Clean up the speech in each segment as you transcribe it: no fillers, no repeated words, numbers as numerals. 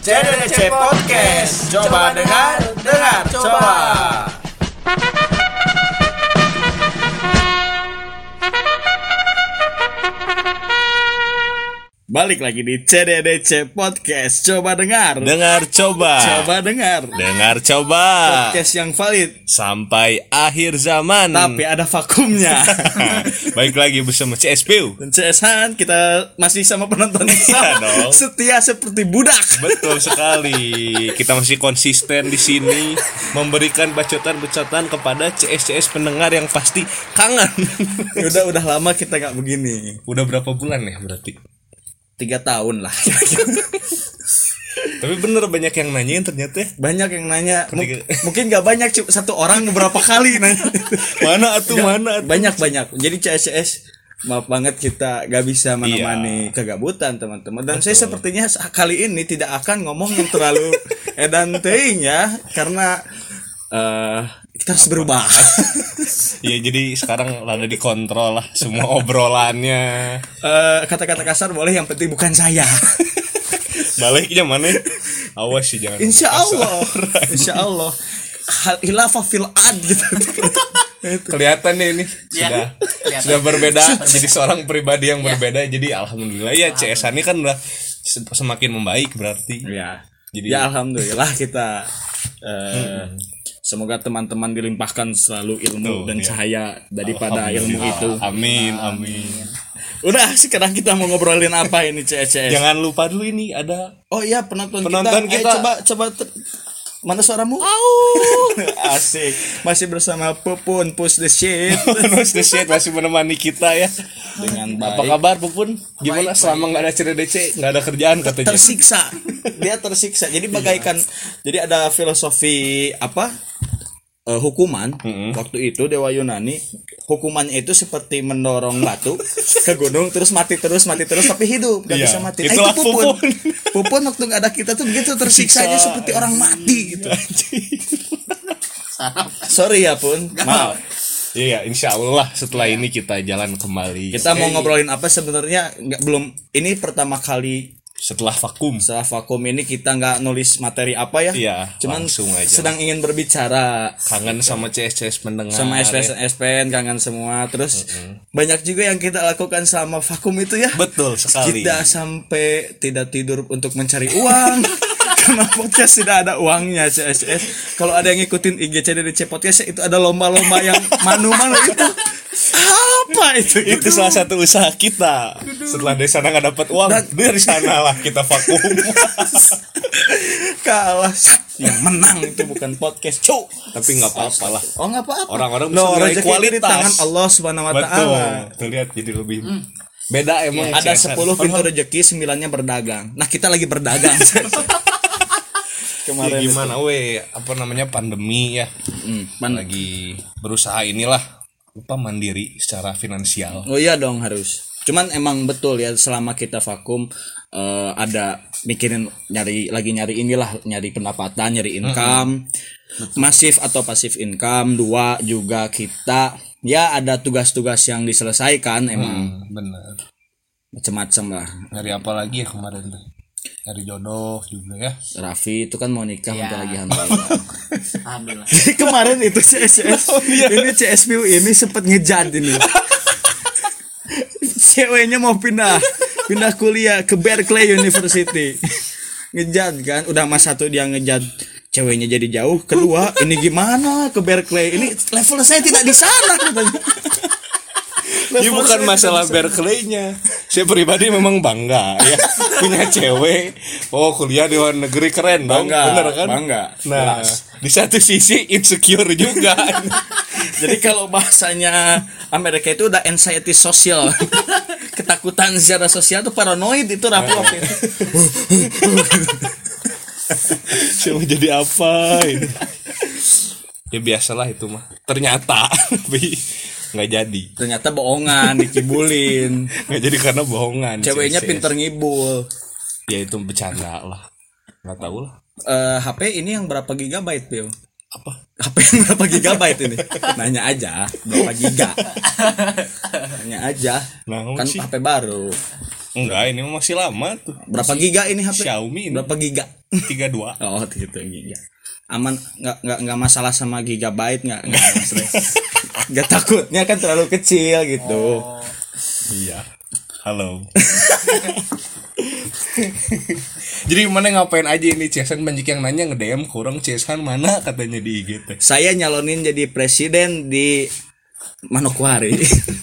CDDC Podcast. Coba dengar, coba. Balik lagi di CDDC Podcast. Coba dengar, coba. Coba dengar, coba. Podcast yang valid sampai akhir zaman. Tapi ada vakumnya. Baik lagi bersama CSPU dan CSHan. Kita masih sama penonton yang sama. Setia seperti budak. Betul sekali. Kita masih konsisten di sini memberikan bacotan-bacotan kepada CS pendengar yang pasti kangen. Udah lama kita nggak begini. Udah berapa bulan ya berarti? 3 tahun lah. Tapi bener banyak yang nanyain ternyata. Banyak yang nanya. Mungkin gak banyak, cuma satu orang beberapa kali nanya. Mana atuh? Banyak. Jadi CSCS, maaf banget kita gak bisa menemani kegabutan teman-teman. Dan betul. Saya sepertinya kali ini tidak akan ngomong yang terlalu edan teing ya, karena kita harus berubah. Ya jadi sekarang rada dikontrol lah semua obrolannya. Kata-kata kasar boleh, yang penting bukan saya. Baliknya mana? Awas sih jangan. Insya Allah. Hilafah fil ad gitu. Kelihatan deh ini sudah berbeda. Jadi seorang pribadi yang berbeda. Jadi alhamdulillah ya CSHan ini kan udah semakin membaik berarti. Ya. Jadi ya alhamdulillah kita. Semoga teman-teman dilimpahkan selalu ilmu dan cahaya daripada ilmu itu. Amin. Udah, sekarang kita mau ngobrolin apa ini CSCS? Jangan lupa dulu ini ada. Oh iya, penonton kita. Coba mana suaramu? Asik. Masih bersama Pupun, Push the Ship. Push the Ship masih menemani kita ya. Dengan baik. Apa kabar Pupun? Gimana selama enggak ada CDDC, enggak ada kerjaan katanya? Tersiksa. Dia tersiksa. Jadi bagaikan jadi ada filosofi hukuman waktu itu Dewa Yunani, hukumannya itu seperti mendorong batu ke gunung terus mati terus tapi hidup, gak bisa mati. Itulah itu Pupun waktu gak ada kita tuh begitu tersiksanya seperti orang mati gitu. Sorry ya Pun, maaf. Iya, insyaallah setelah ini kita jalan kembali. Kita mau ngobrolin apa sebenarnya? Belum, ini pertama kali setelah vakum ini kita nggak nulis materi apa ya? Iya, cuman langsung aja. Sedang ingin berbicara. Kangen sama CS pendengar. Sama SPN kangen semua. Terus banyak juga yang kita lakukan selama vakum itu ya. Betul sekali. Kita sampai tidak tidur untuk mencari uang. Karena podcast tidak ada uangnya CS. Kalau ada yang ngikutin IG CDDC Podcast itu ada lomba-lomba yang manu-manu itu. Apa itu? Itu salah satu usaha kita. Setelah dari sana nggak dapat uang, dari sana lah kita vakum. Kalah. Yang menang itu bukan podcast, cu. Tapi nggak apa-apa lah. Oh nggak apa-apa. Orang-orang bisa melihat kualitas. Di tangan Allah Subhanahuwataala. Betul. Terlihat jadi lebih beda emang. Ada 10 pintu rezeki, 9-nya berdagang. Nah kita lagi berdagang. Kemarin ya, gimana weh? Apa namanya pandemi ya? Lagi berusaha inilah. Lupa mandiri secara finansial. Oh iya dong harus. Cuman emang betul ya selama kita vakum ada mikirin nyari pendapatan, nyari income. Masif atau pasif income. 2 juga kita ya ada tugas-tugas yang diselesaikan emang. Bener. Macam-macam lah. Nyari apa lagi ya kemarin tuh? Dari jodoh juga ya. Raffi itu kan mau nikah bentar lagi hamil. Alhamdulillah. Kemarin itu CSS. Ini CSPU ini sempat ngejad ini. Ceweknya mau pindah kuliah ke Berkeley University. Ngejad kan, udah mas 1 dia ngejad ceweknya jadi jauh, kedua ini gimana ke Berkeley? Ini level saya tidak di sana katanya. Ini bukan masalah Berkeley-nya. Saya pribadi memang bangga ya punya cewek. Oh kuliah di luar negeri keren dong. Bener kan? Bangga. Nah di satu sisi insecure juga. Jadi kalau bahasanya Amerika itu udah anxiety sosial. Ketakutan secara sosial tuh paranoid itu Raffi waktu itu. Saya mau jadi apa ini? Ya biasalah itu mah. Ternyata nggak jadi. Ternyata bohongan, dikibulin. Nggak jadi karena bohongan. Ceweknya pinter ngibul. Ya itu bercanda lah. Nggak tahu lah. HP ini yang berapa gigabyte, Pil? Apa? HP yang berapa gigabyte ini? Nanya aja, berapa giga? Nanya aja. Nah, kan HP baru. Enggak, ini masih lama tuh. Berapa giga ini HP? Xiaomi ini. Berapa giga? 32. Oh, gitu ya. Aman, enggak masalah sama gigabyte, enggak stress. Enggak takutnya kan terlalu kecil gitu. Oh. Iya. Halo. Jadi mana ngapain aja ini CSHan banyak yang nanya nge-DM kurang CSHan mana katanya di IG teh. Saya nyalonin jadi presiden di Manokwari.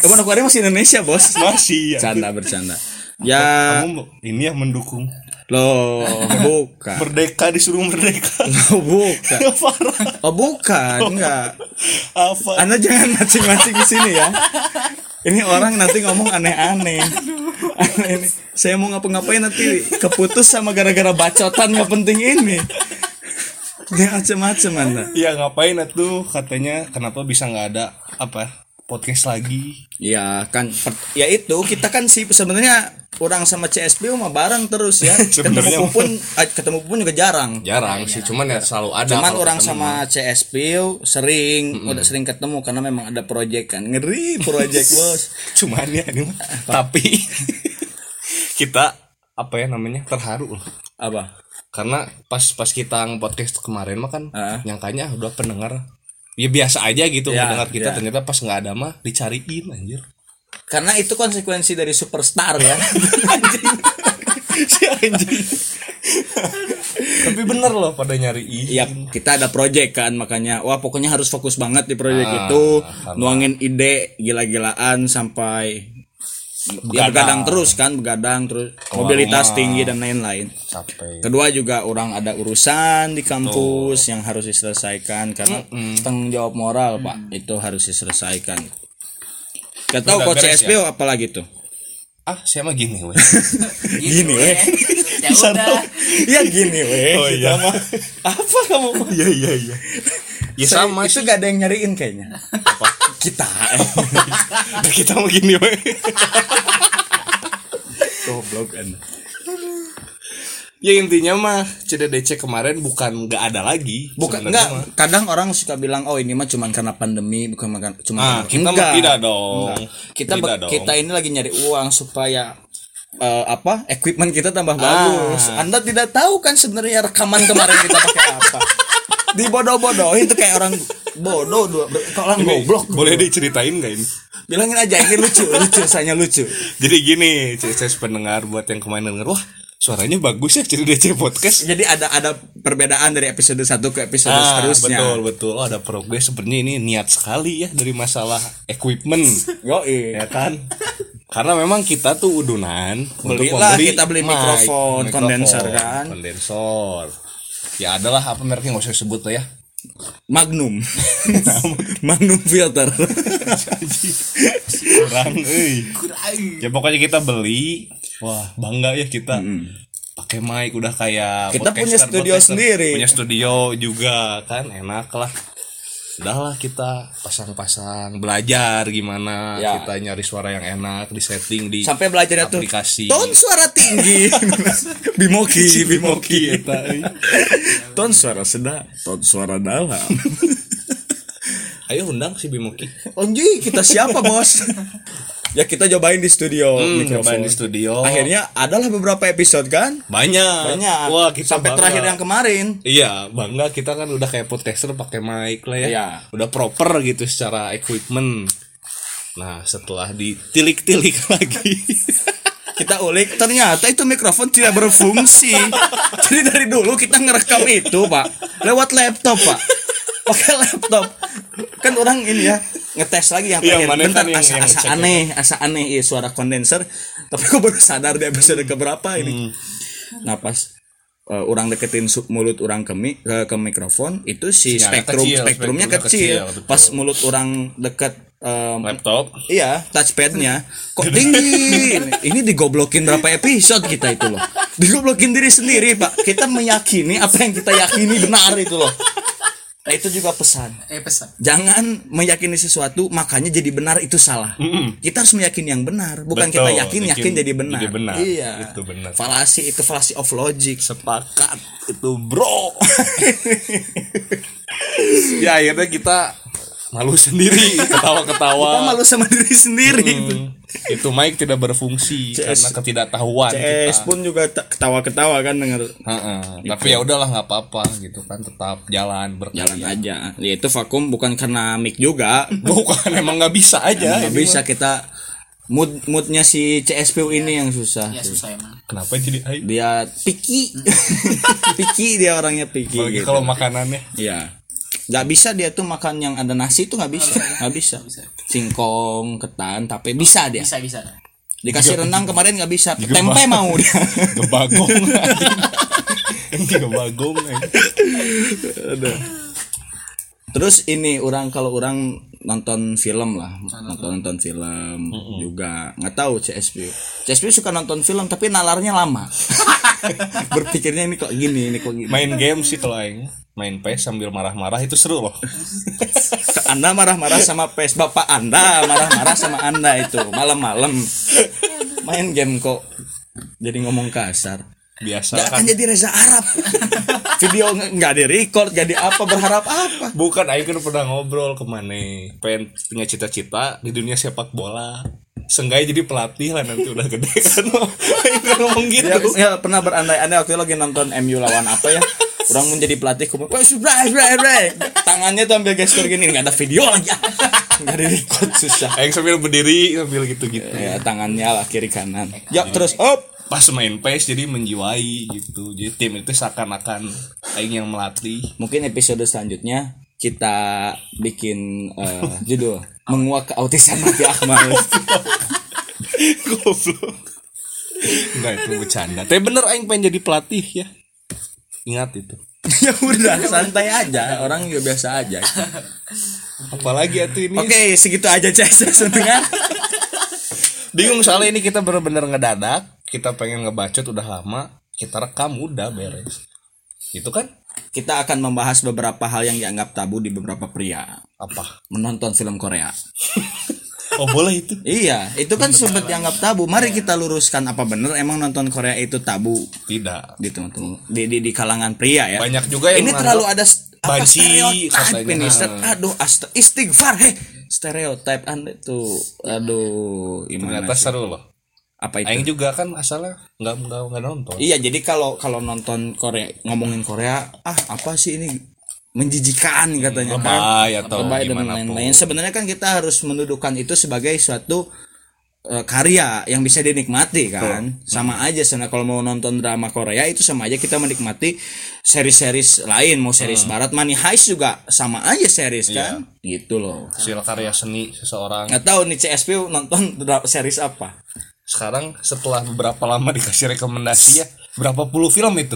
Manokwari masih Indonesia, Bos. Masih ya. Bercanda. Ya, kamu ini yang mendukung. Loh, bukan. Merdeka disuruh merdeka. Loh, bukan. Oh, bukan, enggak. Apa? Anda jangan macing-macing di sini ya. Ini orang nanti ngomong aneh-aneh. Aneh. Saya mau ngapa-ngapain nanti keputus sama gara-gara bacotan enggak penting ini. Dia macam-macam Anda. Iya, ngapain atuh katanya kenapa bisa enggak ada apa? Podcast lagi. Ya kan, ya itu kita kan sih sebenarnya orang sama CSPU mah bareng terus ya. ketemu Pupun juga jarang. Jarang sih, cuman ya selalu ada. Cuman orang ketemu sama CSPU sering, udah sering ketemu karena memang ada proyek kan. Ngeri proyek, Bos. Cuman ya ini mah. Tapi kita terharu loh. Apa? Karena pas kita nge-podcast kemarin mah kan nyangkanya udah pendengar ya biasa aja gitu ya, mendengar kita ya. Ternyata pas nggak ada mah dicariin anjir. Karena itu konsekuensi dari superstar ya. anjing. Tapi bener loh pada nyariin. Iya, kita ada project kan makanya wah pokoknya harus fokus banget di project itu, karena nuangin ide gila-gilaan sampai begadang terus mobilitas tinggi dan lain-lain. Capek. Kedua juga orang ada urusan di kampus yang harus diselesaikan karena tanggung jawab moral Pak itu harus diselesaikan. Gak tau kok CSPO ya? Apalagi tuh? Ah, saya mah gini weh. Ya gini weh. Oh iya. Apa kamu? Iya. Ya sama itu gak ada yang nyariin kayaknya. Apa? kita mau gini weh. Goblok Anda. Ya intinya mah CDDC kemarin bukan enggak ada lagi. Bukan enggak. Kadang orang suka bilang oh ini mah cuman karena pandemi, bukan cuma kita mah tidak dong. Enggak. Kita ini lagi nyari uang supaya equipment kita tambah bagus. Anda tidak tahu kan sebenarnya rekaman kemarin kita pakai apa. Dibodoh-bodohin itu kayak orang bodoh, orang goblok. Boleh diceritain gak ini? Bilangin aja, ini lucu, rasanya lucu. Jadi gini, CSS pendengar buat yang kemarin denger, wah suaranya bagus ya CDDC Podcast. Jadi ada perbedaan dari episode 1 ke episode seterusnya. Betul. Oh, ada progres sebenarnya ini niat sekali ya dari masalah equipment. Yoi. Ya kan? Karena memang kita tuh udunan kita beli mikrofon kondenser kan. Ya adalah apa mereknya nggak usah sebut lah ya. Magnum filter. Kurang. Ya pokoknya kita beli. Wah bangga ya kita. Pakai mic udah kayak kita punya studio sendiri. Punya studio juga kan enak lah. Udahlah kita pasang-pasang belajar gimana ya. Kita nyari suara yang enak di setting di sampai belajar aplikasi ton suara tinggi bimoki ton suara sedang ton suara dalam. Ayo undang si Bimoki onji kita siapa Bos. Ya kita cobain di studio, akhirnya adalah beberapa episode kan? Banyak. Wah, kita sampai bangga. Terakhir yang kemarin. Iya, bangga kita kan udah kayak podcaster pakai mic lah ya. Iya. Udah proper gitu secara equipment. Nah, setelah ditilik-tilik lagi kita ulik, ternyata itu mikrofon tidak berfungsi. Jadi dari dulu kita ngerekam itu, Pak, lewat laptop, Pak. Pakai laptop. Kan orang ini ya ngetes lagi yang terakhir ya, bentar yang asa aneh ya, suara kondenser tapi aku baru sadar di episode keberapa ini. Nah pas orang deketin mulut orang ke mikrofon itu si spektrumnya kecil. Pas mulut orang deket laptop touchpadnya kok tinggi. Ini digoblokin berapa episode kita itu loh, digoblokin diri sendiri Pak. Kita meyakini apa yang kita yakini benar itu loh. Nah, itu juga pesan. Jangan meyakini sesuatu makanya jadi benar itu salah. Kita harus meyakini yang benar, bukan betul, kita yakin jadi benar. Iya. Itu benar. Falasi of logic. Sepakat itu, Bro. Ya akhirnya kita malu sendiri, ketawa-ketawa. Kita malu sama diri sendiri. Itu mic tidak berfungsi karena ketidaktahuan kita. CS pun juga ketawa-ketawa kan dengar. Gitu. Tapi ya udahlah enggak apa-apa gitu kan, tetap jalan berjalan aja. Ya itu vakum bukan karena mic juga, bukan emang enggak bisa aja. Enggak bisa kita moodnya si CSPU ini yang susah. Ya susah emang. Kenapa jadi aib? Dia picky. Dia orangnya picky. Apalagi gitu. Kalau makanannya. Iya. Gak bisa dia tuh makan yang ada nasi tuh gak bisa. Singkong, ketan, tape bisa dia. Bisa. Dikasih juga, renang kemarin gak bisa. Tempe mau dia. Gebagong. Gebagong. Terus ini orang kalau orang nonton film lah, nonton film juga. Nggak tahu CSPU suka nonton film tapi nalarnya lama. Berpikirnya ini kok gini. Main game sih kalau aing. Main PES sambil marah-marah itu seru loh. Anda marah-marah sama PES, bapak Anda marah-marah sama Anda itu malam-malam. Main game kok jadi ngomong kasar. Biasa gak kan jadi Reza Arab. Video nggak direcord jadi apa, berharap apa? Bukan, aing kan pernah ngobrol kemana pengen punya cita-cita di dunia sepak bola, seenggaknya jadi pelatih lah nanti udah gede kan. Aing kan ngomong gitu ya, pernah berandai-andai waktu lagi nonton MU lawan apa ya, orang mau jadi pelatih kok tangannya tuh ambil gestur gini, nggak ada video lagi, nggak direcord, susah. Aing sambil berdiri sambil gitu ya, tangannya lah kiri kanan ya. Terus up pas main PES jadi menjiwai gitu. Jadi tim itu seakan-akan aing yang melatih. Mungkin episode selanjutnya kita bikin judul Menguak Keautisan Mati Akmal. Goblok. Enggak, itu bercanda. Tapi bener aing pengen jadi pelatih ya. Ingat itu. Ya udah santai aja, orang juga biasa aja. Apalagi atuh ini. Oke, segitu aja CS sebenarnya. Bingung soalnya ini kita bener-bener ngedadak. Kita pengen ngebacot udah lama, kita rekam udah beres. Itu kan? Kita akan membahas beberapa hal yang dianggap tabu di beberapa pria. Apa? Menonton film Korea. Oh boleh itu? Iya, itu kan sempat dianggap tabu. Mari kita luruskan, apa bener emang nonton Korea itu tabu? Tidak. Di kalangan pria ya. Banyak juga yang ini terlalu ada banci katanya. Aduh, istighfar heh. Stereotip Anda tuh. Aduh, ternyata seru loh. Apa itu? Aing juga kan asalnya nggak nonton. Iya, jadi kalau nonton Korea, ngomongin Korea, apa sih ini menjijikan katanya, lebay kan, atau lebay dan lain-lain. Sebenarnya kan kita harus mendudukan itu sebagai suatu karya yang bisa dinikmati kan. Sama aja sebenarnya kalau mau nonton drama Korea itu sama aja kita menikmati series-series lain, mau series barat, Money Heist juga sama aja series kan. Iya. Gitu loh. Hasil karya seni seseorang. Nggak tahu nih CSP nonton series apa. Sekarang setelah beberapa lama dikasih rekomendasi ya, berapa puluh film itu.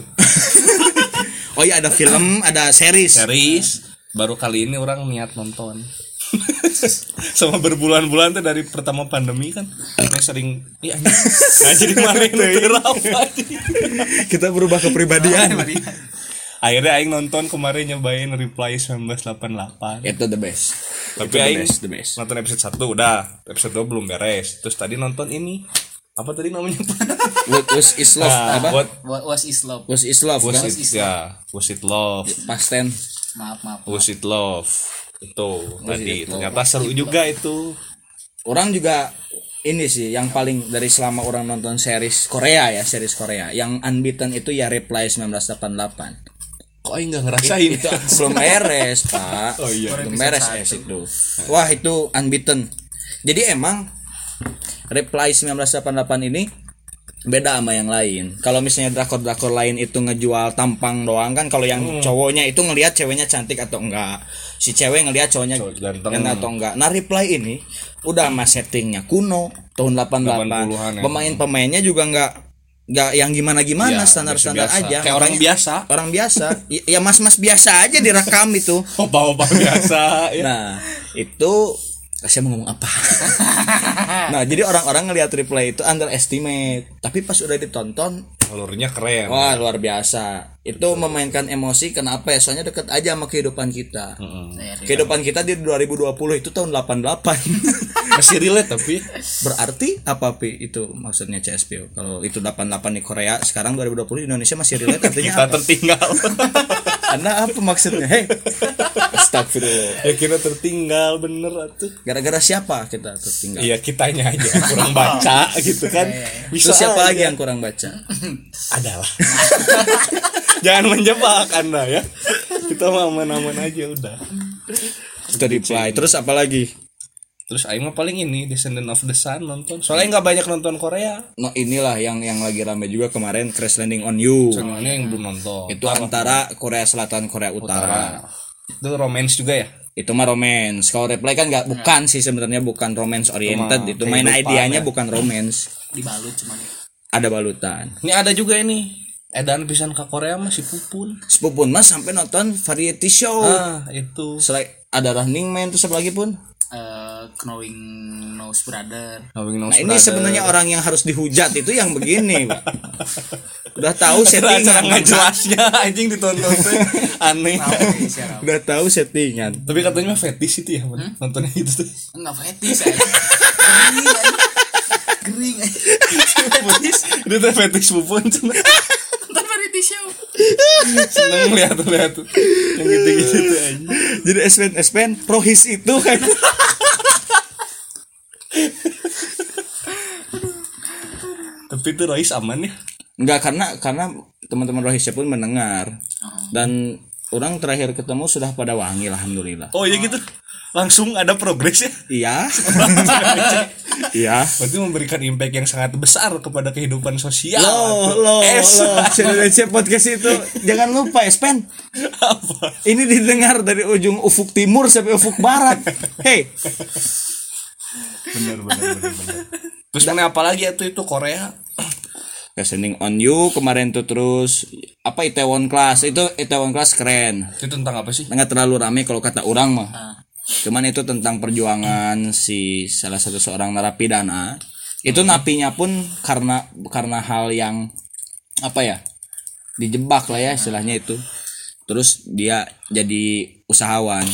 Oh iya, ada film, ada series. Baru kali ini orang niat nonton. Sama berbulan-bulan tuh dari pertama pandemi kan. Saya sering jadi maling berapa. Kita berubah kepribadian. Akhirnya aing nonton kemarin, nyobain Reply 1988. Itu the best. Tapi aing nonton episode 1 udah, episode 2 belum beres. Terus tadi nonton ini. Apa tadi namanya? What Was It Love. Past tense. Maaf. Was It Love. Itu tadi ternyata seru juga itu. Orang juga ini sih yang paling dari selama orang nonton series Korea yang unbeaten itu ya Reply 1988. Kok aing enggak ngerasain itu belum beres, Pak. Oh iya, belum beres itu. Wah, itu unbeaten. Jadi emang Reply 1988 ini beda sama yang lain. Kalau misalnya drakor-drakor lain itu ngejual tampang doang kan, kalau yang cowoknya itu ngelihat ceweknya cantik atau enggak, si cewek ngelihat cowoknya ganteng atau enggak. Nah, Reply ini udah sama settingnya kuno, tahun 88. Pemain-pemainnya juga enggak yang gimana-gimana ya, standar aja. Kayak orang biasa. Ya mas-mas biasa aja direkam itu. Opa-opa biasa ya. Nah, itu saya mau ngomong apa? Nah, jadi orang-orang ngelihat Reply itu underestimate, tapi pas udah ditonton alurnya keren. Wah, luar biasa. Itu memainkan emosi, kenapa ya? Soalnya deket aja sama kehidupan kita. Kehidupan kita di 2020 itu tahun 88. Masih relate tapi. Berarti apa Pi itu maksudnya CSPU? Kalau itu 88 di Korea, sekarang 2020 di Indonesia masih relate artinya kita apa? Tertinggal. Ana apa maksudnya? Hei, astagfirullah. Ya kita tertinggal bener atuh. Gara-gara siapa kita tertinggal? Iya, kitanya aja kurang baca gitu kan. Bisa siapa lagi yang kurang baca? Adalah. Jangan menjebak Anda ya. Kita aman-aman aja udah. Kita reply. Terus apa lagi? Terus aing mah paling ini Descendant of the Sun nonton. Soalnya enggak banyak nonton Korea. Nah, inilah yang lagi rame juga kemarin Crash Landing on You. Soalnya yang belum nonton. Itu antara Korea Selatan Korea Utara. Itu romance juga ya? Itu mah romance. Kalau Reply kan enggak bukan sih sebenarnya bukan romance oriented. Itu main idenya ya. Bukan romance. Dibalut cuman. Ada balutan. Ini ada juga ini. Edan pisan ke Korea mah si Pupun. Si Pupun mah sampai nonton variety show. Ah, itu. Selain ada Running Man terus apa lagi pun? Knowing Nose Brother. Nah, ini sebenarnya orang yang harus dihujat itu yang begini, Pak. Udah tahu settingan jelasnya anjing ditonton teh aneh. Udah tahu settingan. Tapi katanya mah fetish itu ya, nontonnya gitu tuh. Enggak fetish. Gering. Fetish. Itu fetish Pupun. Seneng lihat yang gitu aja. Jadi S-Pen Prohis itu kan. Tapi itu Rohis aman ya? Enggak karena teman-teman Rohisnya pun mendengar. Dan orang terakhir ketemu sudah pada wangi alhamdulillah. Oh iya gitu. Langsung ada progres ya? Iya. Iya. Berarti memberikan impact yang sangat besar kepada kehidupan sosial. Loh. CDDC Podcast itu jangan lupa Espen. Apa? Ini didengar dari ujung ufuk timur sampai ufuk barat. Hey. Benar. Terus mana apalagi ya itu Korea? Descending on You kemarin tuh terus apa Itaewon Class keren. Itu tentang apa sih? Enggak terlalu rame kalau kata orang mah. Cuman itu tentang perjuangan si salah satu seorang narapidana. Itu napinya pun karena hal yang apa ya? Dijebak lah ya istilahnya itu. Terus dia jadi usahawan,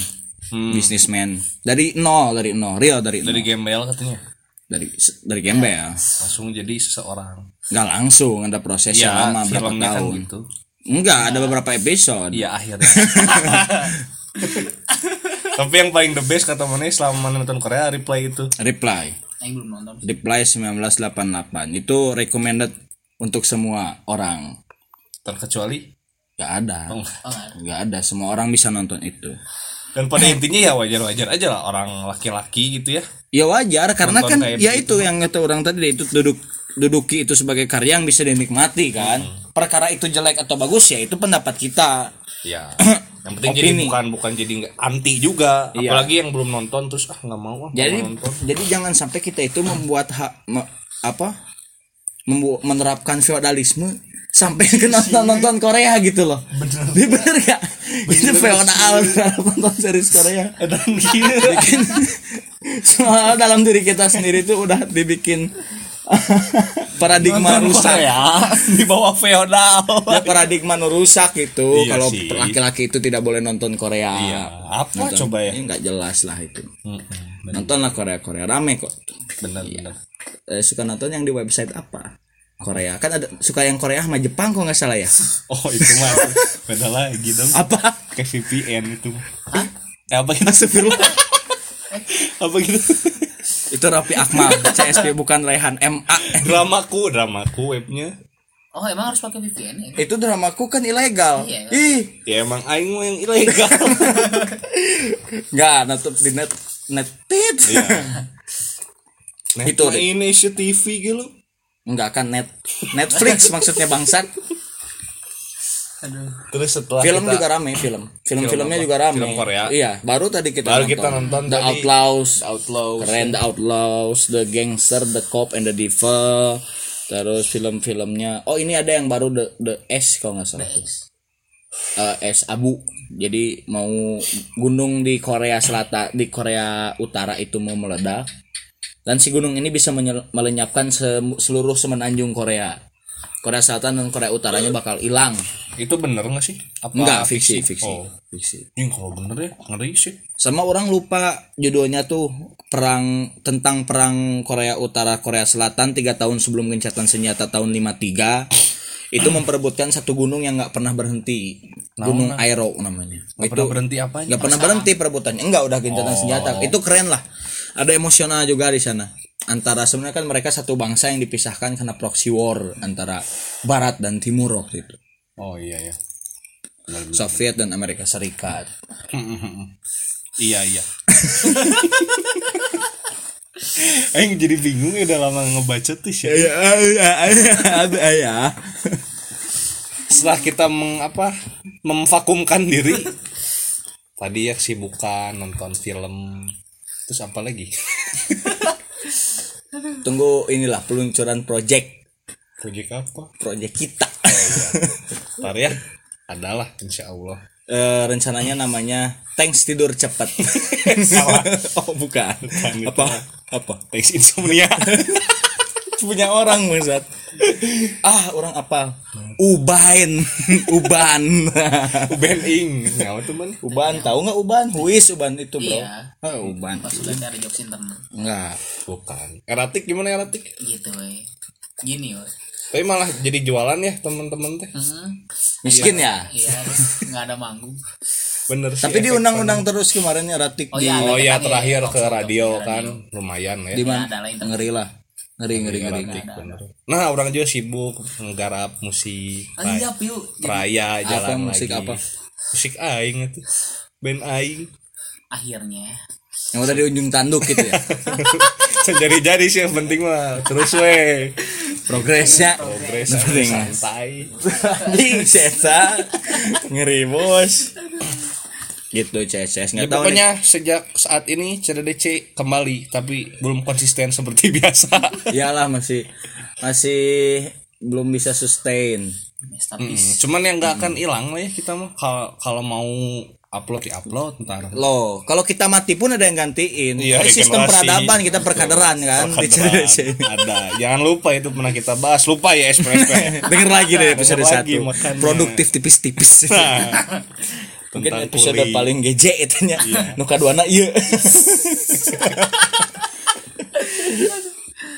bisnismen dari nol, real dari nol. Dari gembel katanya. Dari gembel ya. Langsung jadi seseorang. Enggak langsung, ada prosesnya ya, lama berapa tahun. Kan gitu. Enggak, ada beberapa episode. Iya, akhirnya. Tapi yang paling the best kata mana selama nonton Korea Reply itu. Reply. Aing belum nonton. Reply 1988 itu recommended untuk semua orang. Terkecuali enggak ada. Enggak ada, semua orang bisa nonton itu. Dan pada intinya ya wajar-wajar aja lah orang laki-laki gitu ya. Ya wajar karena nonton kan ya itu yang kata orang tadi itu duduki itu sebagai karya yang bisa dinikmati kan. Perkara itu jelek atau bagus ya itu pendapat kita. Ya. Yang penting opini. Jadi bukan jadi anti juga iya. Apalagi yang belum nonton terus nggak mau jadi jangan sampai kita itu membuat menerapkan feodalisme sampai ke nonton Korea gitu loh bener nggak itu feodal nonton series Korea dan bikin soal dalam diri kita sendiri itu udah dibikin paradigma rusak ya di bawah feodal. Ya paradigma rusak gitu iya kalau sih. Laki-laki itu tidak boleh nonton Korea. Iya. Apa nonton, coba ya? Ini enggak jelas lah itu. Nontonlah Korea rame kok. Benar. Suka nonton yang di website apa? Korea. Kan ada suka yang Korea sama Jepang kok enggak salah ya? Oh, itu mah beda lagi dong. Apa? Ke VPN itu. Hah? Apa kita sepirul? Apa gitu? Itu Raffi Akmal, CSP bukan Rehan MA. Dramaku webnya. Oh, emang harus pakai VPN? Ya? Itu dramaku kan ilegal. Iya. Ya emang aing yang ilegal. Enggak, nutup di net. Iya. Nah, itu ini si TV gitu. Enggak kan Netflix maksudnya bangsat. Aduh. Terus setelah film kita, juga rame filmnya juga rame film Korea. Iya baru tadi kita nonton The Outlaws keren The Outlaws The Gangster The Cop and the Diva terus film-filmnya oh ini ada yang baru The Ace kalau nggak salah Ace Abu jadi mau gunung di Korea Selatan di Korea Utara itu mau meledak dan si gunung ini bisa melenyapkan seluruh semenanjung Korea Selatan dan Korea Utaranya bakal hilang. Itu bener nggak sih? Apa enggak, fiksi. Oh. Fiksi. Ini kalau bener ya ngeri sih. Sama orang lupa judulnya tuh perang Korea Utara Korea Selatan 3 tahun sebelum gencatan senjata tahun 53 itu memperebutkan satu gunung yang nggak pernah berhenti. Gunung Aero namanya. Gak pernah berhenti apanya? Gak pernah berhenti perebutannya. Enggak, udah gencatan senjata. Itu keren lah. Ada emosional juga di sana. Antara sebenarnya kan mereka satu bangsa yang dipisahkan karena proxy war antara Barat dan Timur waktu itu. Oh iya ya. Soviet dan Amerika Serikat. Iya. Aing jadi bingung ya, udah lama ngebaca tuh sih. Iya. Setelah kita memvakumkan diri. Tadi ya kesibukan nonton film. Terus apa lagi? Tunggu inilah peluncuran project. Project apa? Project kita. Ntar ya. Adalah insyaallah. Rencananya namanya Thanks Tidur Cepat. Salah. Oh bukan. Apa? Thanks Insomnia. Punya orang maksud. Orang apa? Uban. Ubening. Nyawa teman. Uban, tahu enggak Uban? Huis Uban itu, Bro. Iya. Uban. Pas udah cari job sinten. Enggak, bukan. Eratik gimana eratik? Gitu we. Gini, we. Tapi malah jadi jualan ya teman-teman teh. Miskin ya? Iya, nggak ada manggung. Bener sih. Tapi diundang-undang terus kemarinnya Ratik. Oh ya terakhir ya, ke radio kan lumayan ya. Ngeri lah. Nah, orang juga sibuk menggarap musik. Anjap yuk. Raya jalan musik lagi. Apa? Musik aing itu. Band aing. Akhirnya. Yang udah di ujung tanduk gitu ya. Jadi sih yang penting mah terus we. Progresnya santai. Sesa ngeri bos. Gitu CSS enggak tahu. Pokoknya sejak saat ini CDDC kembali tapi belum konsisten seperti biasa. Iyalah masih belum bisa sustain. Cuman yang enggak akan hilang lah ya kita mah kalau mau upload ntar. Loh, kalau kita mati pun ada yang gantiin. Iya, sistem peradaban kita perkaderan kan. Ada. Jangan lupa itu pernah kita bahas. Lupa ya SPSP. Dengar lagi deh episode 1. Produktif tipis-tipis. Nah, mungkin episode paling geje etanya. Nu kaduana ieu.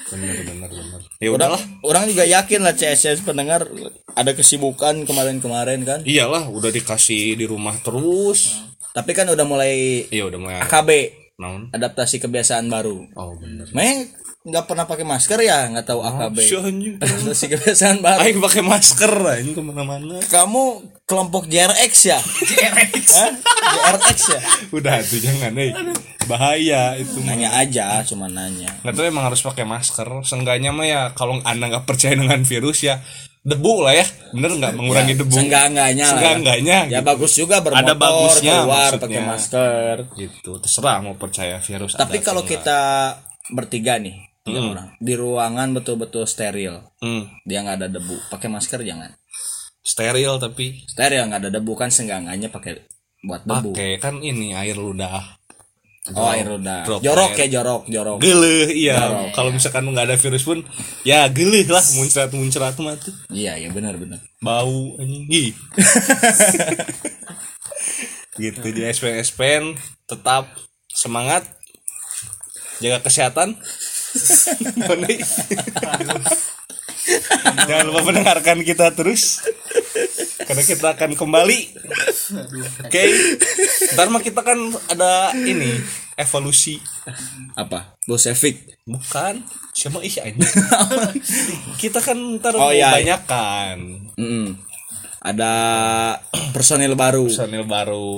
Benar. Ya udahlah. Orang juga yakin lah CSS pendengar ada kesibukan kemarin kan. Iyalah, udah dikasih di rumah terus. Tapi kan udah mulai AKB. Naon? Adaptasi kebiasaan baru. Oh benar. Meng enggak pernah pakai masker ya, enggak tahu AKB. Adaptasi kebiasaan baru. Aing pakai masker aing kemana-mana. Kamu kelompok JRX ya? JRX ya? Udah tuh jangan deh. Bahaya itu. Nanya aja. Nggak tahu emang harus pakai masker. Seenggaknya mah ya kalau Anda nggak percaya dengan virus ya debu lah ya. Bener nggak mengurangi debu. Seenggaknya. Ya gitu. Bagus juga bermotor, ada bagusnya, keluar pakai masker. Gitu. Terserah mau percaya virus. Tapi kalau kita bertiga nih, orang di ruangan betul-betul steril. Dia nggak ada debu. Pakai masker jangan. Steril nggak ada debu kan seenggaknya pakai buat debu. Pakai kan ini air ludah. Jorok. Geleh, iya. Kalau misalkan enggak ada virus pun ya geleh lah muncrat-muncrat mah tuh. Iya, ya benar. Bau anjing. Gitu di SPSPN tetap semangat. Jaga kesehatan. Jangan lupa mendengarkan kita terus. Karena kita akan kembali. Oke. Ntar mah kita kan ada ini evolusi. Apa? Bolshevik? Bukan. Siapa ih ini? Kita kan ntar banyakan. Ada personil baru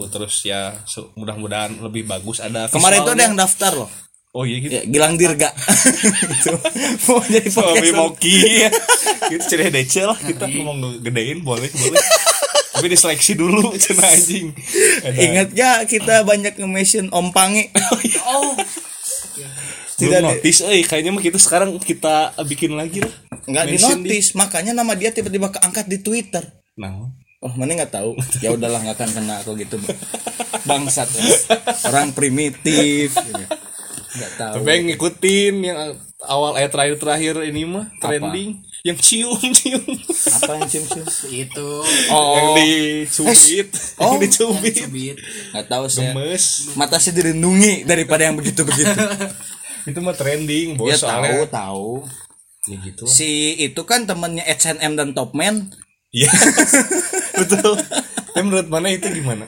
terus ya mudah-mudahan lebih bagus ada. Kemarin itu ada yang daftar loh. Oh iya gitu. Ya, Gilang Dirga. Gitu. Mau jadi Sobi Moki. Gitu CDDC lah kita mau gedein boleh. Tapi diseleksi dulu cina anjing. Ingat gak kita banyak nge-mention Om Pange. Oh. Tidak notice kayaknya mah kita sekarang kita bikin lagi lah. Enggak di-notice, makanya nama dia tiba-tiba keangkat di Twitter. Nah. Oh, mana enggak tahu. Ya udahlah enggak akan kena kok gitu. Bangsat. Orang primitif gitu. Nggak tahu. Tapi yang ngikutin yang awal terakhir ini mah trending apa? Yang cium apa yang cium itu yang dicubit nggak tahu sih mata saya dirindungi daripada yang begitu itu mah trending bos ya, soalnya tahu ya, gitu si itu kan temannya H&M dan Topman. Iya. Betul. Tapi menurut mana itu gimana?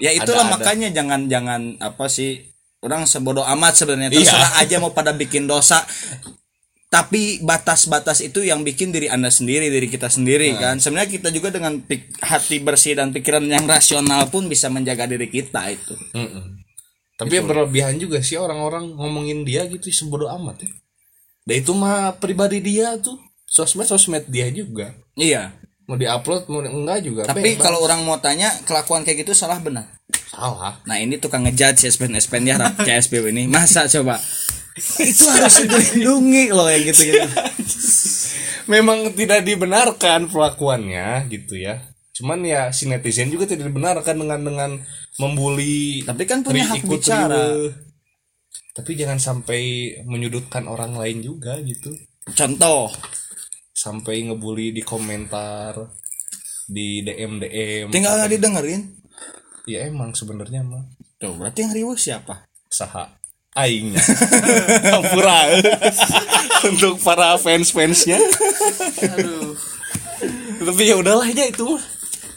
Ya itulah ada, makanya ada. Jangan apa sih, orang sebodoh amat sebenarnya, terserah aja mau pada bikin dosa. Tapi batas-batas itu yang bikin diri Anda sendiri, diri kita sendiri kan. Sebenarnya kita juga dengan hati bersih dan pikiran yang rasional pun bisa menjaga diri kita itu. Tapi ya berlebihan juga sih orang-orang ngomongin dia gitu sebodoh amat ya. Dan itu mah pribadi dia tuh, sosmed dia juga. Iya. Mau diupload mau enggak juga. Tapi kalau orang mau tanya kelakuan kayak gitu salah benar? Salah. Nah ini tukang ngejudge CSPN ya CSPU ini. Masa coba? Itu harus dilindungi loh yang gitu-gitu. Memang tidak dibenarkan perlakuannya gitu ya. Cuman ya si netizen juga tidak dibenarkan dengan membuli. Tapi kan punya hak bicara. Tapi jangan sampai menyudutkan orang lain juga gitu. Contoh sampai ngebully di komentar, di DM. Tinggal enggak didengerin. Ya emang sebenarnya mah. Tuh berarti yang riuh siapa? Saha. Aing hampura untuk para fans-fansnya. Aduh. Tapi ya udahlah aja itu mah.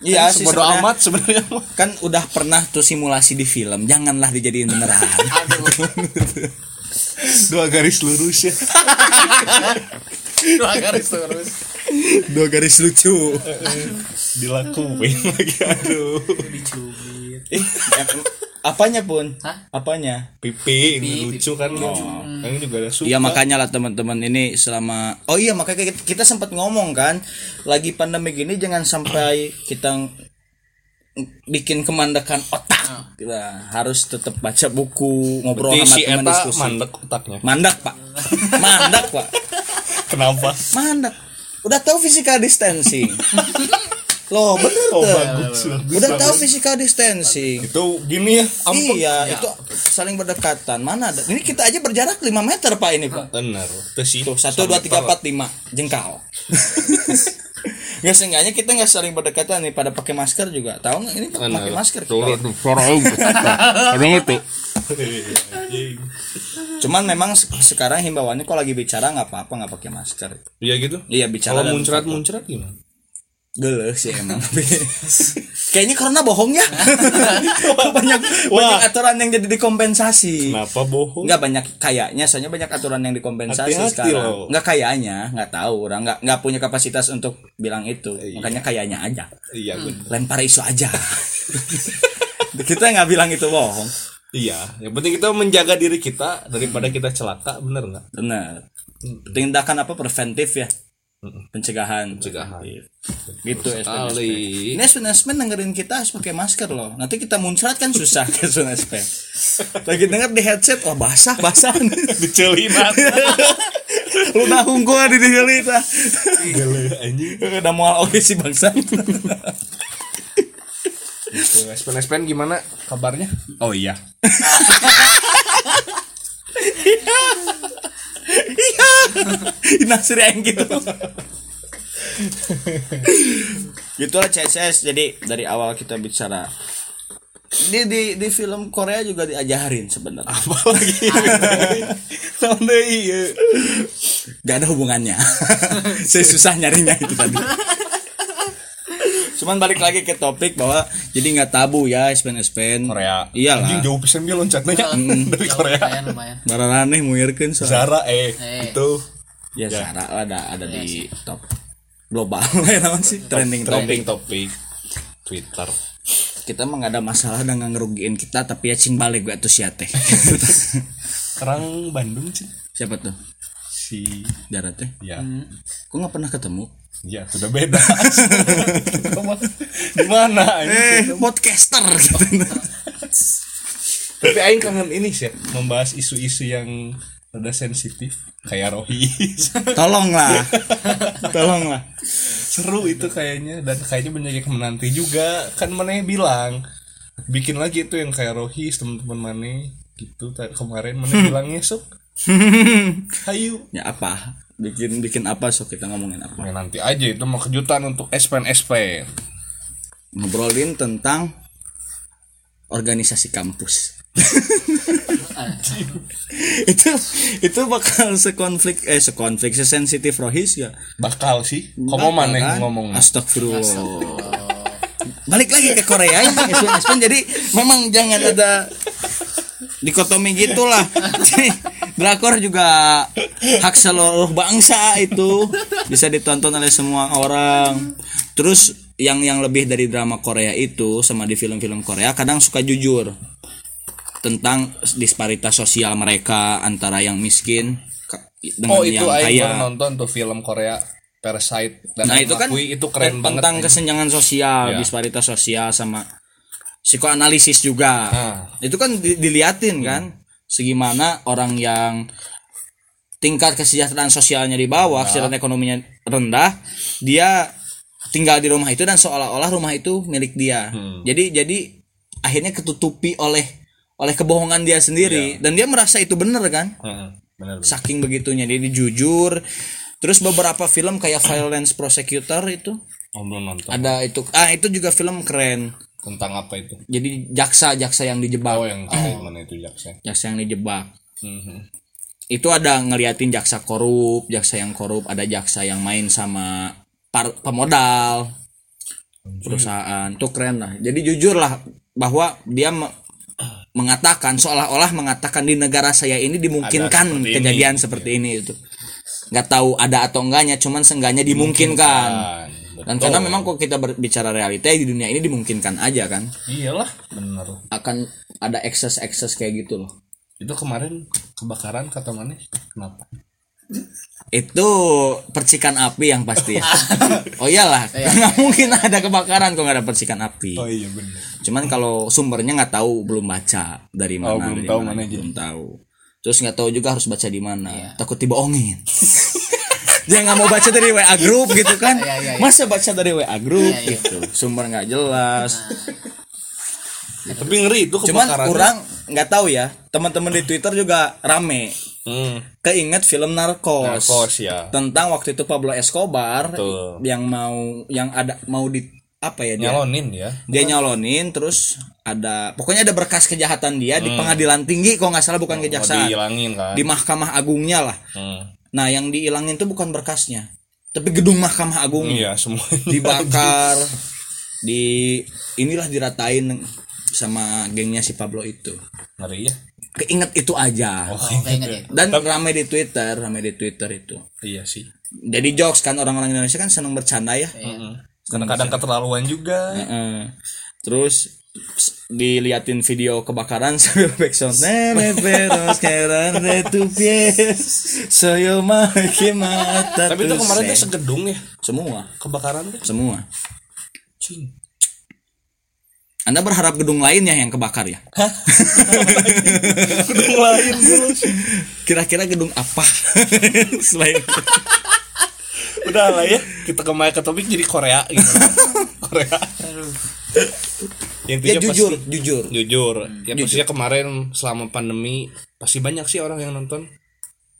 Iya sih bodo amat sebenarnya. Kan udah pernah tuh simulasi di film, janganlah dijadiin beneran. Dua garis lurus ya. Dua garis lurus. Dua garis lucu. Dilakuin lagi aduh. Dicubit. Apanya pun? Hah? Apanya? Pipi. Lucu kan lo. Kan juga ada suka. Iya makanya lah teman-teman ini selama makanya kita sempat ngomong kan, lagi pandemi gini jangan sampai kita bikin kemandekan otak. Kita harus tetap baca buku, ngobrol sama teman diskusi. Mandek otaknya. Mandek, Pak. Kenapa? Mandek. Udah tahu physical distancing. Loh bener bagus. Udah tahu physical distancing itu gini ya ampun. Iya ya. Itu saling berdekatan mana ada ini kita aja berjarak 5 meter pak ini pak bener tuh 1, 2, 3, 4, 5 jengkal. Nggak seenggaknya kita nggak saling berdekatan nih pada pakai masker juga tahu nggak ini pakai masker tuh. Cuman memang sekarang himbauannya kalau lagi bicara nggak apa-apa nggak pakai masker. Iya gitu. Iya bicara kalau muncrat gimana? Geles sih emang. Kayaknya karena bohong ya. banyak aturan yang jadi dikompensasi. Kenapa bohong? Enggak banyak kayaknya, soalnya banyak aturan yang dikompensasi hati-hati sekarang. Enggak kayaknya, enggak tahu orang enggak punya kapasitas untuk bilang itu. Makanya kayaknya aja. Iya, lempar isu aja. Kita enggak bilang itu bohong. Iya, yang penting kita menjaga diri kita daripada kita celaka, bener enggak? Bener. Tindakan apa preventif ya? pencegahan gitu sekali. Ini SPN dengerin kita harus pakai masker loh. Nanti kita muncrat kan susah ke SPN. Lagi denger di headset wah basah dicelinan. Lu dah unggul di dicelita. Gele anjing. Udah mual oke si bangsa. Itu SPN gimana kabarnya? Oh iya. Nasir yang gitu. Gitulah CSS. Jadi dari awal kita bicara di film Korea juga diajarin sebenarnya. Apalagi gak ada hubungannya. Saya susah nyarinya itu tadi. Cuman balik lagi ke topik bahwa jadi nggak tabu ya SPN Korea. Iyalah. Anjing jauh pisan dia loncatnya dari Korea. Lumayan. Baraneh muirkeun Zara itu. Ya Zara ada ya, di top global ya sih trending topik Twitter. Kita mah nggak ada masalah dengan ngerugiin kita tapi ya cing balik gue tuh siate. Kerang Bandung sih. Siapa tuh? Si Zara teh. Ya. Kok nggak pernah ketemu? Ya sudah beda. Gimana? Podcaster. Tapi aing kangen ini sih membahas isu-isu yang rada sensitif kayak Rohis. Tolonglah. Seru itu kayaknya dan kayaknya banyak yang menanti juga. Kan Mane bilang bikin lagi itu yang kayak Rohis teman-teman Mane gitu kemarin Mane bilangnya sok. Hayu. Ya apa? bikin apa sok kita ngomongin apa ya, nanti aja itu mau kejutan untuk SPN ngobrolin tentang organisasi kampus. itu bakal sekonflik sesensitif Rohis ya bakal sih komo mana yang ngomong astagfirullah Balik lagi ke Korea ya, Espen. Jadi memang jangan ada dikotomi gitulah. Jadi drakor juga hak seluruh bangsa, itu bisa ditonton oleh semua orang. Terus yang lebih dari drama Korea itu sama di film-film Korea kadang suka jujur tentang disparitas sosial mereka antara yang miskin dengan yang kaya. Oh, itu aku nonton tuh film Korea Parasite, dan nah, itu kan itu keren banget tentang kesenjangan sosial, disparitas sosial sama psikoanalisis juga. Itu kan diliatin kan segimana orang yang tingkat kesejahteraan sosialnya di bawah, kesejahteraan ekonominya rendah, dia tinggal di rumah itu dan seolah-olah rumah itu milik dia. Jadi akhirnya ketutupi oleh kebohongan dia sendiri, dan dia merasa itu benar kan? Bener. Saking begitunya dia jujur. Terus beberapa film kayak Violence Prosecutor itu, belum nonton. Ada itu. Itu juga film keren. Tentang apa itu? Jadi jaksa yang dijebak. Oh, yang mana itu jaksa? Jaksa yang dijebak. Itu ada ngeliatin jaksa yang korup, ada jaksa yang main sama pemodal perusahaan. Itu keren lah. Jadi jujur lah bahwa dia mengatakan, seolah-olah mengatakan di negara saya ini dimungkinkan seperti kejadian ini, seperti ini itu. Nggak tahu ada atau enggaknya, cuman seenggaknya dimungkinkan. Dan karena memang kalau kita berbicara realita di dunia ini dimungkinkan aja kan. Iyalah, benar. Akan ada ekses kayak gitu loh. Itu kemarin kebakaran kata mana? Kenapa? Itu percikan api yang pasti ya. Oh iyalah, nggak mungkin ada kebakaran kalau nggak ada percikan api. Oh iya benar. Cuman kalau sumbernya nggak tahu, belum baca dari mana. Belum tahu. Terus nggak tahu juga harus baca di mana. Yeah. Takut dibohongin. Dia nggak mau baca dari WA group gitu kan? Yeah. Masa baca dari WA group gitu. Sumber nggak jelas. Tapi ngeri itu kebakarannya. Cuman kurang nggak tahu ya. Teman-teman di Twitter juga rame. Keinget film Narcos ya. Tentang waktu itu Pablo Escobar. Betul. Dia nyalonin terus pokoknya ada berkas kejahatan dia di pengadilan tinggi kalau nggak salah, bukan kejaksaan, dihilangin kan, di mahkamah agungnya lah. Nah yang dihilangin tuh bukan berkasnya tapi gedung mahkamah agung. Iya, semuanya dibakar. Diratain sama gengnya si Pablo itu. Ngeri ya, keinget itu aja. Dan ramai di Twitter itu. Iya sih, jadi jokes kan, orang-orang Indonesia kan seneng bercanda ya. Kadang-kadang keterlaluan juga. Terus diliatin video kebakaran sambil backsound. Tapi itu kemarin tuh segedung ya semua kebakaran tuh. Semua. Anda berharap gedung lainnya yang kebakar ya? Gedung lain dulu. Kira-kira gedung apa? Selain itu. Udah lah ya, kita kembali ke topik, jadi Korea gitu. Korea. Intinya ya, jujur. Ya pastinya kemarin selama pandemi pasti banyak sih orang yang nonton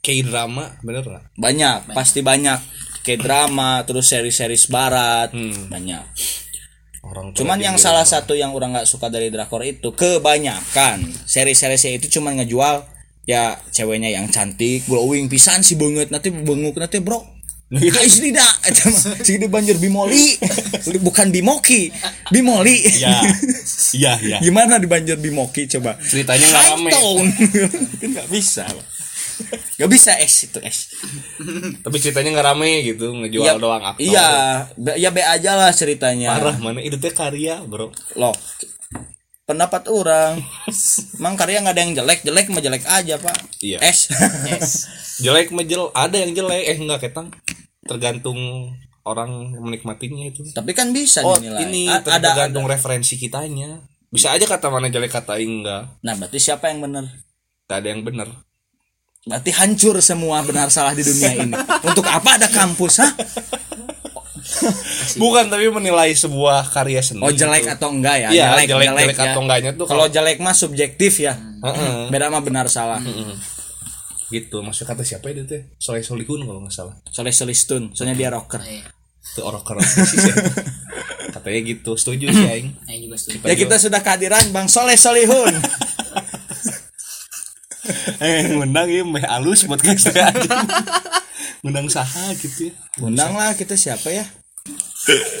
K-drama, bener gak? Banyak. Pasti banyak K-drama, terus seri-series barat, banyak. Cuman yang salah satu yang orang nggak suka dari drakor itu, kebanyakan seri-seriesnya itu cuman ngejual ya ceweknya yang cantik, glowing pisan sih banget, nanti benguk nanti bro. Guys tidak, segede banjir bimoli, bukan bimoki, bimoli. Iya. Gimana di banjir bimoki coba? Ceritanya nggak rame. Kan nggak bisa itu. Tapi ceritanya nggak rame gitu, ngejual doang aktor. Iya, be aja lah ceritanya. Parah mana itu teh karya bro. Loh, pendapat orang, emang karya nggak ada yang jelek mah jelek aja pak. Iya. Jelek mah ada yang jelek, nggak ketang. Tergantung orang menikmatinya itu. Tapi kan bisa dinilai. Ini tergantung referensi kitanya. Bisa aja kata mana jelek kata enggak. Nah berarti siapa yang benar? Nggak ada yang benar. Berarti hancur semua benar salah di dunia ini. Untuk apa ada kampus, ha? Bukan, tapi menilai sebuah karya seni. Oh, jelek gitu atau enggak ya? Iya, jelek ya. Atau enggaknya tuh kalau jelek mah subjektif ya. Beda mah benar salah. Gitu. Maksudnya kata siapa itu teh? Soleh Solihun kalau enggak salah. Soleh Solihun, soalnya dia rocker. Itu rocker sih. Katanya gitu. Setuju sih aing. Aing juga setuju. Ya kita sudah kehadiran Bang Soleh Solihun. Ngundang ya meh alus buat guys. Ngundang saha gitu ya. Ngundang lah kita siapa ya?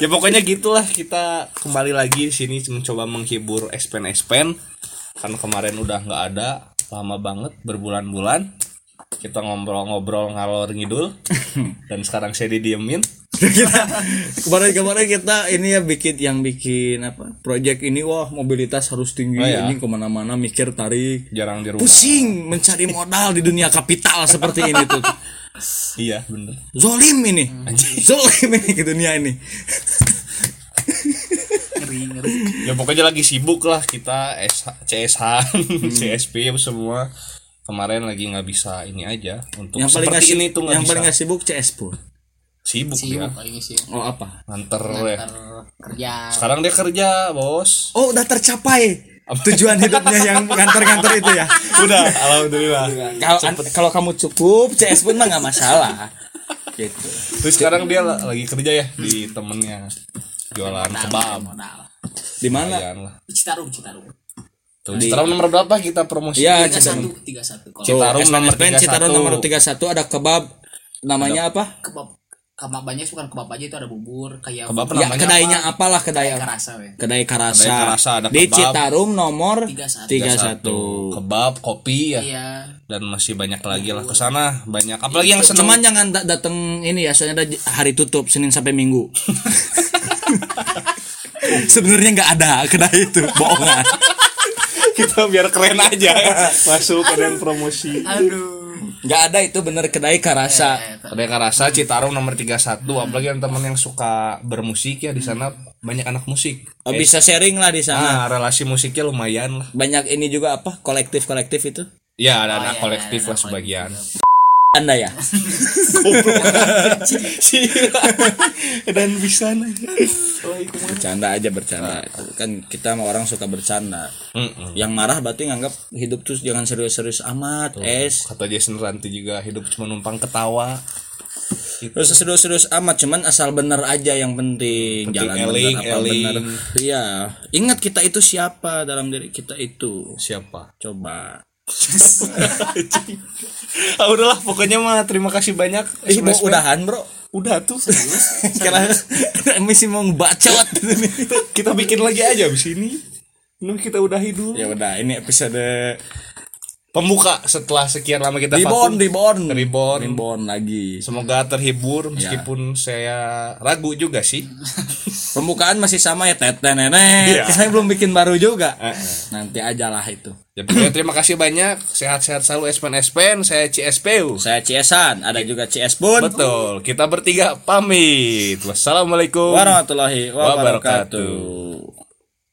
Ya pokoknya gitulah, kita kembali lagi sini mencoba menghibur expand karena kemarin udah nggak ada, lama banget berbulan-bulan kita ngobrol-ngobrol ngalor ngidul dan sekarang saya didiemin. Kemarin kita ini ya bikin apa? Project ini wah mobilitas harus tinggi, ini kemana-mana mikir tarik, jarang di rumah. Pusing mencari modal di dunia kapital seperti ini tuh. Iya bener. Zolim ini ke dunia ini. Ngeri. Ya pokoknya lagi sibuk lah kita CSHan, CSPU semua. Kemarin lagi nggak bisa ini aja untuk yang seperti paling ini tuh nggak bisa. Yang paling nggak sibuk CSPU. Sibuk ya. Oh apa? Nganter kerja. Sekarang dia kerja bos. Oh udah tercapai tujuan hidupnya yang nganter-nganter itu ya. Udah alhamdulillah. Kalau kamu cukup CSPU mah nggak masalah. Gitu. Terus sekarang dia lagi kerja ya di temennya jualan kebab. Di mana? Citarum. Citarum nomor berapa kita promosi? Ya, 31. Citarum nomor 31 ada kebab namanya apa? Kebab banyak, bukan kebab aja, itu ada bubur kayak kebab ya, kedainya apa? Apalah Kedai Karasa ada kebab. Di Citarum nomor 31. Kebab, kopi ya. Iya. Dan masih banyak lagi lah ke sana, banyak. Apalagi yang seneng. Cuman jangan datang ini ya, soalnya ada hari tutup Senin sampai Minggu. Sebenarnya enggak ada kedai itu, bohongan. Kita biar keren aja ya. Masuk kedai promosi. Enggak ada itu bener Kedai Karasa. Kedai Karasa Citarum nomor 31. Apalagi teman yang suka bermusik ya di sana banyak anak musik. Bisa sharing lah di sana. Nah, relasi musiknya lumayan lah. Banyak ini juga apa? Kolektif itu? Ya, ada anak kolektif lah sebagian. Anda ya. Dan bisa aja. Bercanda aja. Kan kita sama orang suka bercanda. Yang marah berarti nganggap hidup tuh jangan serius-serius amat. Kata Jason Ranti juga hidup cuma numpang ketawa. Terus serius-serius amat, cuman asal benar aja yang penting. Jalan benar. Iya, ingat kita itu siapa dalam diri kita itu. Siapa? Coba. Udahlah pokoknya mah terima kasih banyak. Mau udahan bro. Udah tuh. Karena misi mau bacot. Kita bikin lagi aja abis ini. Nuh kita udahi dulu. Ya udah ini episode pembuka setelah sekian lama kita vakum. Reborn lagi. Semoga terhibur meskipun saya ragu juga sih. Pembukaan masih sama ya nenek. Saya belum bikin baru juga. Nanti ajalah itu. Jadi terima kasih banyak, sehat-sehat selalu Espen, saya CSPU, saya CSHan, ada juga CSPun. Betul, kita bertiga pamit. Wassalamualaikum warahmatullahi wabarakatuh.